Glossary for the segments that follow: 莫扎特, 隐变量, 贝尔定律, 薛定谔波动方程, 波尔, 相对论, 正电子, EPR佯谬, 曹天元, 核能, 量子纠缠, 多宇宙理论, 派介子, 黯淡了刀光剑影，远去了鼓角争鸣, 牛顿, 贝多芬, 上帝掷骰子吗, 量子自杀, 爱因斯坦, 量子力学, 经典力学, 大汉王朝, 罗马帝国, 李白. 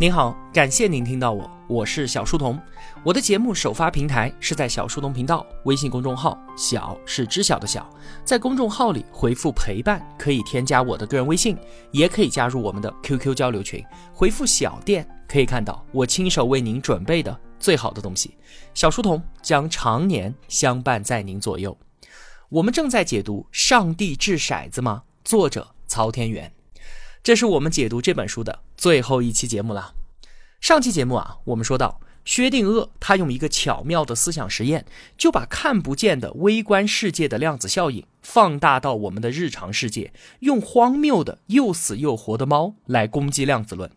您好，感谢您听到我，我是小书童。我的节目首发平台是在小书童频道微信公众号，小是知晓的小，在公众号里回复陪伴可以添加我的个人微信，也可以加入我们的 QQ 交流群，回复小店可以看到我亲手为您准备的最好的东西。小书童将常年相伴在您左右。我们正在解读《上帝掷骰子吗》，作者曹天元。这是我们解读这本书的最后一期节目了。上期节目啊，我们说到薛定谔他用一个巧妙的思想实验，就把看不见的微观世界的量子效应放大到我们的日常世界，用荒谬的又死又活的猫来攻击量子论。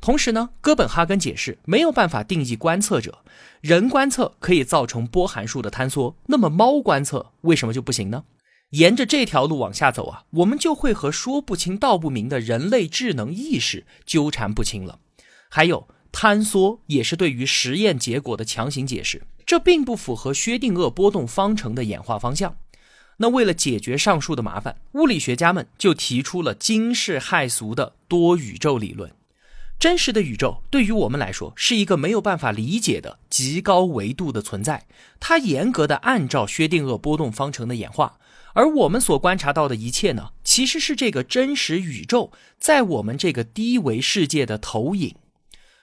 同时呢，哥本哈根解释没有办法定义观测者，人观测可以造成波函数的坍缩，那么猫观测为什么就不行呢？沿着这条路往下走啊，我们就会和说不清道不明的人类智能意识纠缠不清了。还有坍缩也是对于实验结果的强行解释，这并不符合薛定谔波动方程的演化方向。那为了解决上述的麻烦，物理学家们就提出了惊世骇俗的多宇宙理论。真实的宇宙对于我们来说是一个没有办法理解的极高维度的存在，它严格的按照薛定谔波动方程的演化，而我们所观察到的一切呢，其实是这个真实宇宙在我们这个低维世界的投影。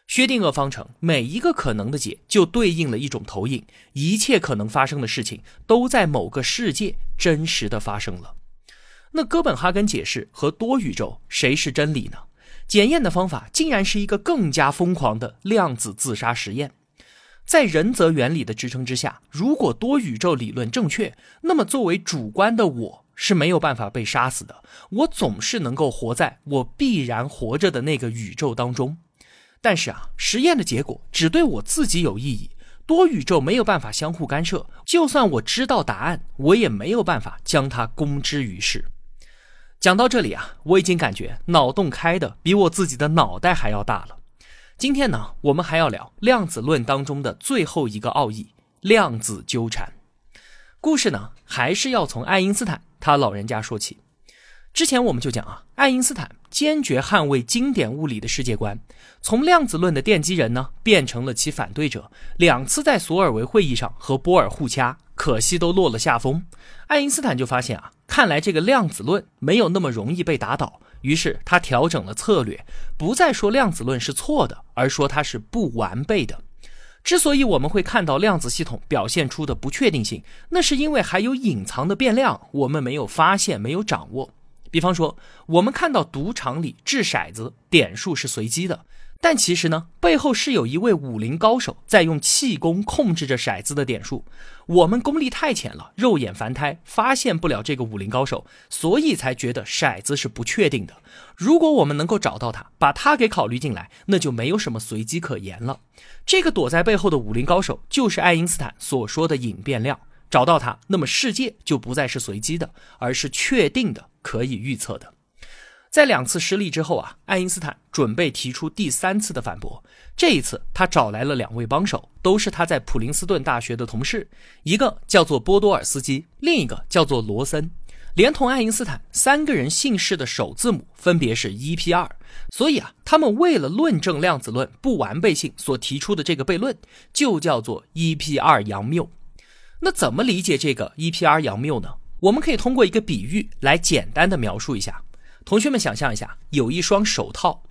薛定谔方程每一个可能的解就对应了一种投影，一切可能发生的事情都在某个世界真实的发生了。那哥本哈根解释和多宇宙谁是真理呢？检验的方法竟然是一个更加疯狂的量子自杀实验。在人则原理的支撑之下，如果多宇宙理论正确，那么作为主观的我是没有办法被杀死的，我总是能够活在我必然活着的那个宇宙当中。但是啊，实验的结果只对我自己有意义，多宇宙没有办法相互干涉，就算我知道答案，我也没有办法将它公之于世。讲到这里啊，我已经感觉脑洞开的比我自己的脑袋还要大了。今天呢，我们还要聊量子论当中的最后一个奥义，量子纠缠。故事呢，还是要从爱因斯坦他老人家说起。之前我们就讲啊，爱因斯坦坚决捍卫经典物理的世界观，从量子论的奠基人呢，变成了其反对者，两次在索尔维会议上和波尔互掐，可惜都落了下风。爱因斯坦就发现啊，看来这个量子论没有那么容易被打倒，于是他调整了策略，不再说量子论是错的，而说它是不完备的。之所以我们会看到量子系统表现出的不确定性，那是因为还有隐藏的变量我们没有发现，没有掌握。比方说，我们看到赌场里掷骰子点数是随机的，但其实呢，背后是有一位武林高手在用气功控制着骰子的点数。我们功力太浅了，肉眼凡胎发现不了这个武林高手，所以才觉得骰子是不确定的。如果我们能够找到他，把他给考虑进来，那就没有什么随机可言了。这个躲在背后的武林高手就是爱因斯坦所说的隐变量，找到它，那么世界就不再是随机的，而是确定的，可以预测的。在两次失利之后啊，爱因斯坦准备提出第三次的反驳。这一次他找来了两位帮手，都是他在普林斯顿大学的同事，一个叫做波多尔斯基，另一个叫做罗森。连同爱因斯坦，三个人姓氏的首字母分别是 1P2， 所以啊，他们为了论证量子论不完备性所提出的这个悖论，就叫做 1P2 佯谬。那怎么理解这个 1P2 佯谬呢？我们可以通过一个比喻来简单的描述一下。同学们想象一下，有一双手套，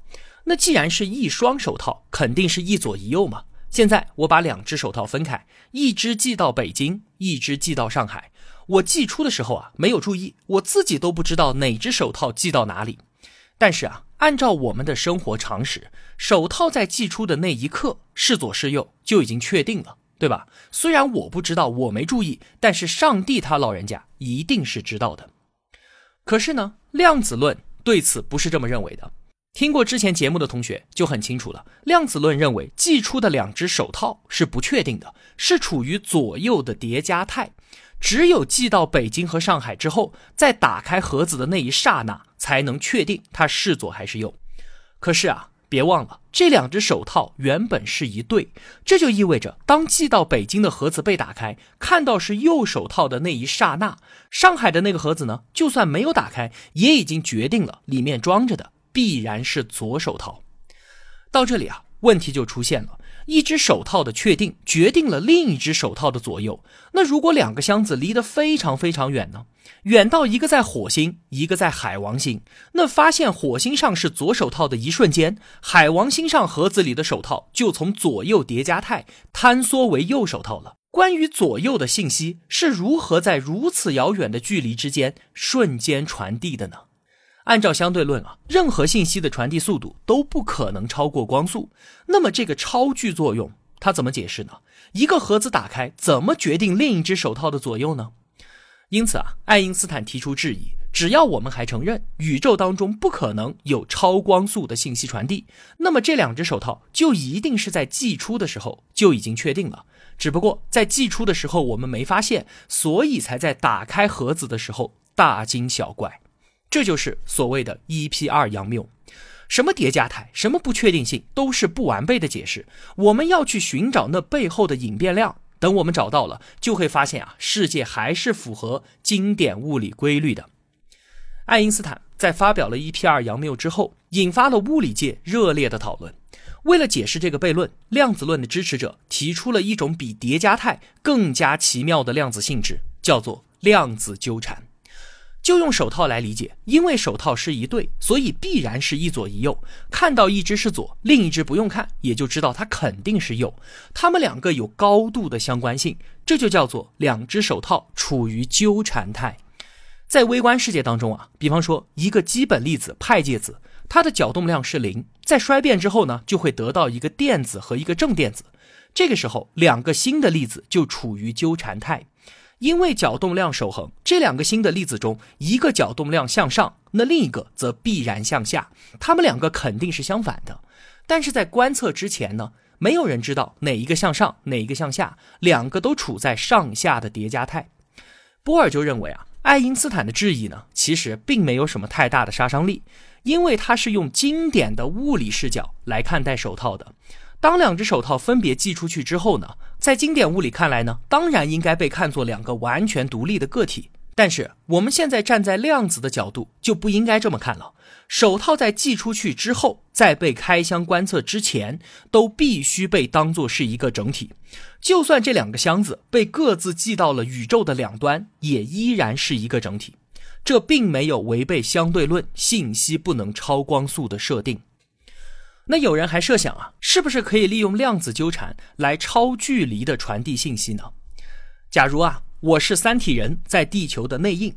那既然是一双手套，肯定是一左一右嘛。现在我把两只手套分开，一只寄到北京，一只寄到上海。我寄出的时候啊，没有注意，我自己都不知道哪只手套寄到哪里。但是啊，按照我们的生活常识，手套在寄出的那一刻是左是右就已经确定了，对吧？虽然我不知道，我没注意，但是上帝他老人家一定是知道的。可是呢，量子论对此不是这么认为的。听过之前节目的同学就很清楚了，量子论认为寄出的两只手套是不确定的，是处于左右的叠加态，只有寄到北京和上海之后，在打开盒子的那一刹那才能确定它是左还是右。可是啊，别忘了，这两只手套原本是一对，这就意味着当寄到北京的盒子被打开，看到是右手套的那一刹那，上海的那个盒子呢，就算没有打开，也已经决定了里面装着的必然是左手套。到这里啊，问题就出现了，一只手套的确定决定了另一只手套的左右。那如果两个箱子离得非常非常远呢？远到一个在火星，一个在海王星，那发现火星上是左手套的一瞬间，海王星上盒子里的手套就从左右叠加态坍缩为右手套了。关于左右的信息是如何在如此遥远的距离之间瞬间传递的呢？按照相对论啊，任何信息的传递速度都不可能超过光速。那么这个超距作用它怎么解释呢？一个盒子打开怎么决定另一只手套的左右呢？因此啊，爱因斯坦提出质疑，只要我们还承认宇宙当中不可能有超光速的信息传递，那么这两只手套就一定是在寄出的时候就已经确定了，只不过在寄出的时候我们没发现，所以才在打开盒子的时候大惊小怪。这就是所谓的 1P2 佯谬。什么叠加态，什么不确定性，都是不完备的解释，我们要去寻找那背后的隐变量。等我们找到了，就会发现啊，世界还是符合经典物理规律的。爱因斯坦在发表了 1P2 佯谬之后，引发了物理界热烈的讨论。为了解释这个悖论，量子论的支持者提出了一种比叠加态更加奇妙的量子性质，叫做量子纠缠。就用手套来理解，因为手套是一对，所以必然是一左一右，看到一只是左，另一只不用看也就知道它肯定是右，它们两个有高度的相关性，这就叫做两只手套处于纠缠态。在微观世界当中啊，比方说一个基本粒子派介子，它的角动量是0，在衰变之后呢，就会得到一个电子和一个正电子，这个时候两个新的粒子就处于纠缠态。因为角动量守恒，这两个新的粒子中一个角动量向上，那另一个则必然向下，它们两个肯定是相反的。但是在观测之前呢，没有人知道哪一个向上哪一个向下，两个都处在上下的叠加态。波尔就认为啊，爱因斯坦的质疑呢，其实并没有什么太大的杀伤力，因为它是用经典的物理视角来看待手套的。当两只手套分别寄出去之后呢，在经典物理看来呢，当然应该被看作两个完全独立的个体。但是我们现在站在量子的角度就不应该这么看了，手套在寄出去之后，在被开箱观测之前，都必须被当作是一个整体。就算这两个箱子被各自寄到了宇宙的两端，也依然是一个整体，这并没有违背相对论信息不能超光速的设定。那有人还设想啊，是不是可以利用量子纠缠来超距离的传递信息呢？假如啊，我是三体人在地球的内应，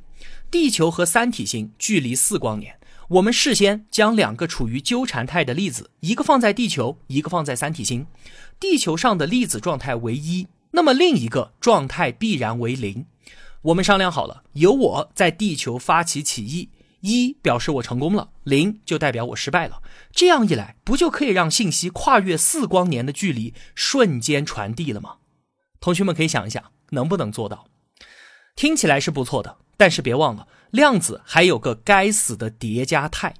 地球和三体星距离4光年，我们事先将两个处于纠缠态的粒子，一个放在地球，一个放在三体星，地球上的粒子状态为1，那么另一个状态必然为0。我们商量好了，由我在地球发起起义，1表示我成功了，0就代表我失败了。这样一来，不就可以让信息跨越4光年的距离瞬间传递了吗？同学们可以想一想，能不能做到？听起来是不错的，但是别忘了，量子还有个该死的叠加态。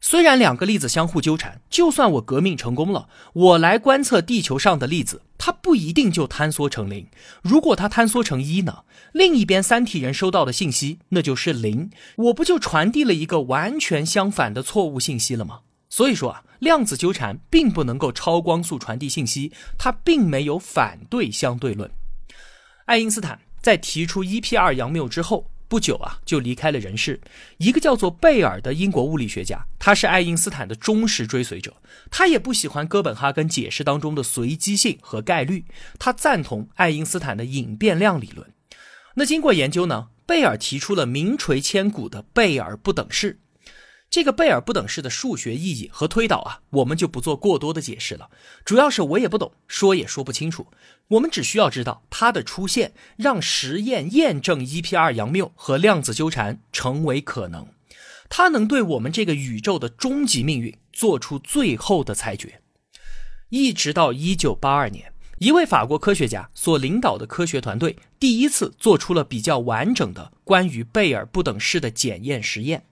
虽然两个粒子相互纠缠，就算我革命成功了，我来观测地球上的粒子，它不一定就坍缩成0。如果它坍缩成1呢？另一边三体人收到的信息那就是0，我不就传递了一个完全相反的错误信息了吗？所以说啊，量子纠缠并不能够超光速传递信息，它并没有反对相对论。爱因斯坦在提出 1P2 佯谬之后不久啊，就离开了人世。一个叫做贝尔的英国物理学家，他是爱因斯坦的忠实追随者，他也不喜欢哥本哈根解释当中的随机性和概率，他赞同爱因斯坦的隐变量理论。那经过研究呢，贝尔提出了名垂千古的贝尔不等式。这个贝尔不等式的数学意义和推导啊，我们就不做过多的解释了，主要是我也不懂，说也说不清楚。我们只需要知道它的出现让实验验证 1P2 佯谬和量子纠缠成为可能，它能对我们这个宇宙的终极命运做出最后的裁决。一直到1982年，一位法国科学家所领导的科学团队第一次做出了比较完整的关于贝尔不等式的检验实验，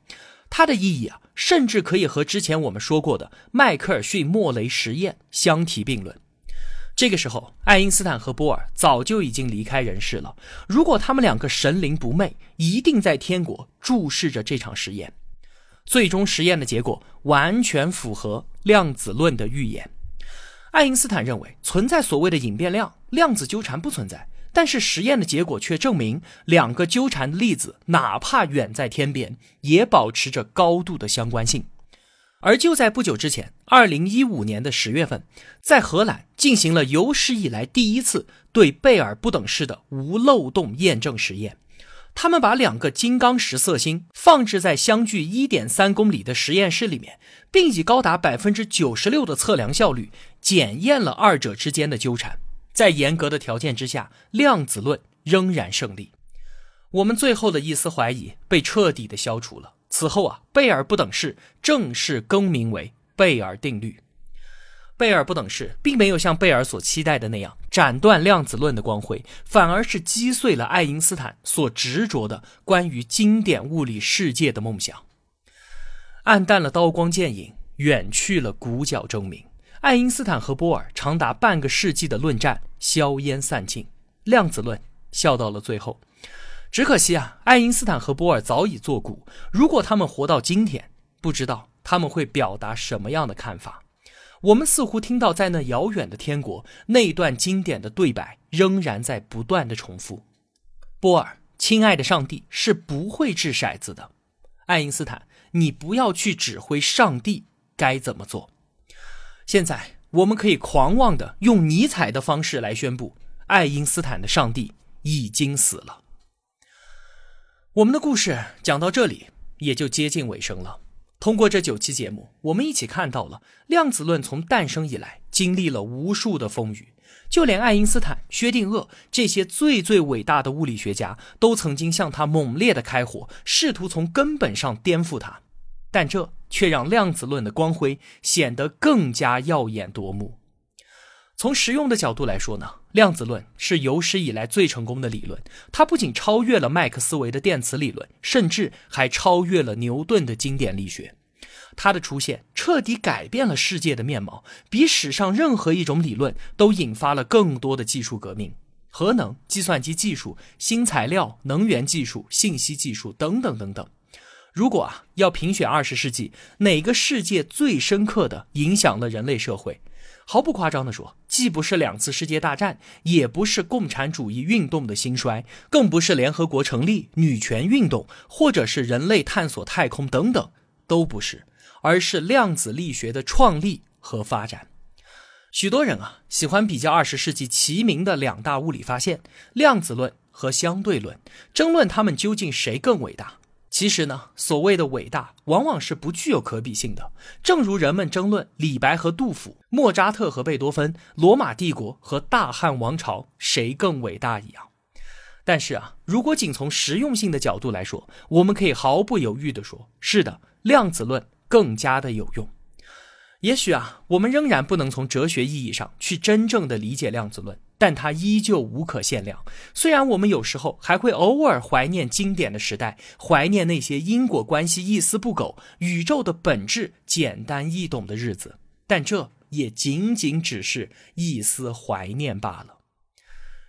它的意义啊，甚至可以和之前我们说过的迈克尔逊莫雷实验相提并论。这个时候，爱因斯坦和波尔早就已经离开人世了，如果他们两个神灵不昧，一定在天国注视着这场实验。最终实验的结果完全符合量子论的预言。爱因斯坦认为存在所谓的隐变量，量子纠缠不存在，但是实验的结果却证明两个纠缠的粒子哪怕远在天边也保持着高度的相关性。而就在不久之前2015年的10月份，在荷兰进行了有史以来第一次对贝尔不等式的无漏洞验证实验。他们把两个金刚石色星放置在相距 1.3 公里的实验室里面，并以高达 96% 的测量效率检验了二者之间的纠缠。在严格的条件之下，量子论仍然胜利。我们最后的一丝怀疑被彻底的消除了。此后贝尔不等式正式更名为贝尔定律。贝尔不等式并没有像贝尔所期待的那样斩断量子论的光辉，反而是击碎了爱因斯坦所执着的关于经典物理世界的梦想。暗淡了刀光剑影，远去了鼓角争鸣。爱因斯坦和波尔长达半个世纪的论战硝烟散尽，量子论笑到了最后。只可惜爱因斯坦和波尔早已作古，如果他们活到今天，不知道他们会表达什么样的看法。我们似乎听到在那遥远的天国，那段经典的对白仍然在不断的重复。波尔，亲爱的上帝是不会掷骰子的。爱因斯坦，你不要去指挥上帝该怎么做。现在我们可以狂妄地用尼采的方式来宣布，爱因斯坦的上帝已经死了。我们的故事讲到这里也就接近尾声了。通过这9期节目，我们一起看到了量子论从诞生以来经历了无数的风雨，就连爱因斯坦、薛定谔这些最伟大的物理学家都曾经向他猛烈地开火，试图从根本上颠覆他，但这却让量子论的光辉显得更加耀眼夺目。从实用的角度来说呢，量子论是有史以来最成功的理论，它不仅超越了麦克斯韦的电磁理论，甚至还超越了牛顿的经典力学。它的出现彻底改变了世界的面貌，比史上任何一种理论都引发了更多的技术革命。核能、计算机技术、新材料、能源技术、信息技术等等等等。如果要评选20世纪哪个世界最深刻的影响了人类社会，毫不夸张地说，既不是2次世界大战，也不是共产主义运动的兴衰，更不是联合国成立、女权运动，或者是人类探索太空等等，都不是，而是量子力学的创立和发展。许多人喜欢比较20世纪齐名的2大物理发现，量子论和相对论，争论他们究竟谁更伟大。其实呢，所谓的伟大往往是不具有可比性的，正如人们争论李白和杜甫、莫扎特和贝多芬、罗马帝国和大汉王朝谁更伟大一样。但是如果仅从实用性的角度来说，我们可以毫不犹豫地说，是的，量子论更加的有用。也许我们仍然不能从哲学意义上去真正的理解量子论，但它依旧无可限量。虽然我们有时候还会偶尔怀念经典的时代，怀念那些因果关系一丝不苟、宇宙的本质简单易懂的日子，但这也仅仅只是一丝怀念罢了。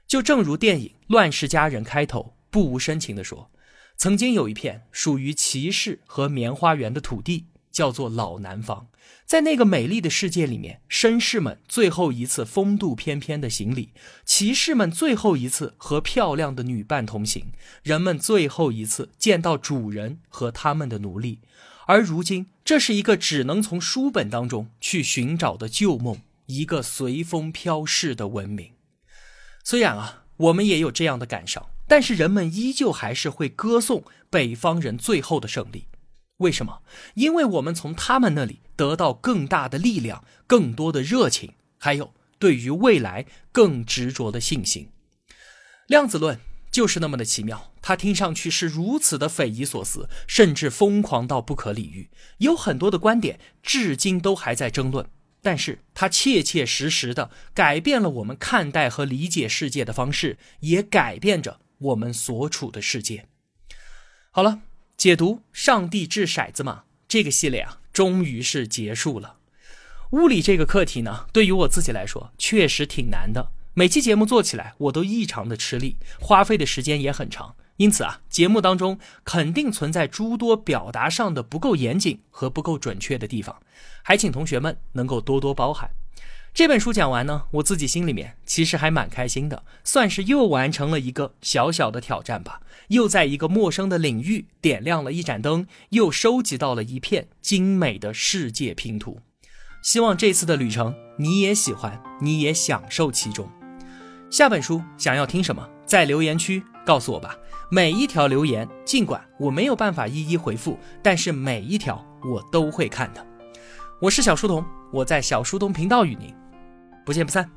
就正如电影《乱世佳人》开头不无深情地说，曾经有一片属于骑士和棉花园的土地，叫做老南方。在那个美丽的世界里面，绅士们最后一次风度翩翩的行礼，骑士们最后一次和漂亮的女伴同行，人们最后一次见到主人和他们的奴隶。而如今，这是一个只能从书本当中去寻找的旧梦，一个随风飘逝的文明。虽然我们也有这样的感伤，但是人们依旧还是会歌颂北方人最后的胜利。为什么？因为我们从他们那里得到更大的力量，更多的热情，还有对于未来更执着的信心。量子论就是那么的奇妙，它听上去是如此的匪夷所思，甚至疯狂到不可理喻。有很多的观点至今都还在争论，但是它切切实实地改变了我们看待和理解世界的方式，也改变着我们所处的世界。好了，解读上帝掷骰子吗这个系列终于是结束了。物理这个课题呢，对于我自己来说确实挺难的，每期节目做起来我都异常的吃力，花费的时间也很长，因此啊，节目当中肯定存在诸多表达上的不够严谨和不够准确的地方，还请同学们能够多多包涵。这本书讲完呢，我自己心里面其实还蛮开心的，算是又完成了一个小小的挑战吧，又在一个陌生的领域点亮了一盏灯，又收集到了一片精美的世界拼图。希望这次的旅程你也喜欢，你也享受其中。下本书想要听什么，在留言区告诉我吧。每一条留言尽管我没有办法一一回复，但是每一条我都会看的。我是小书童，我在小书童频道与您不见不散。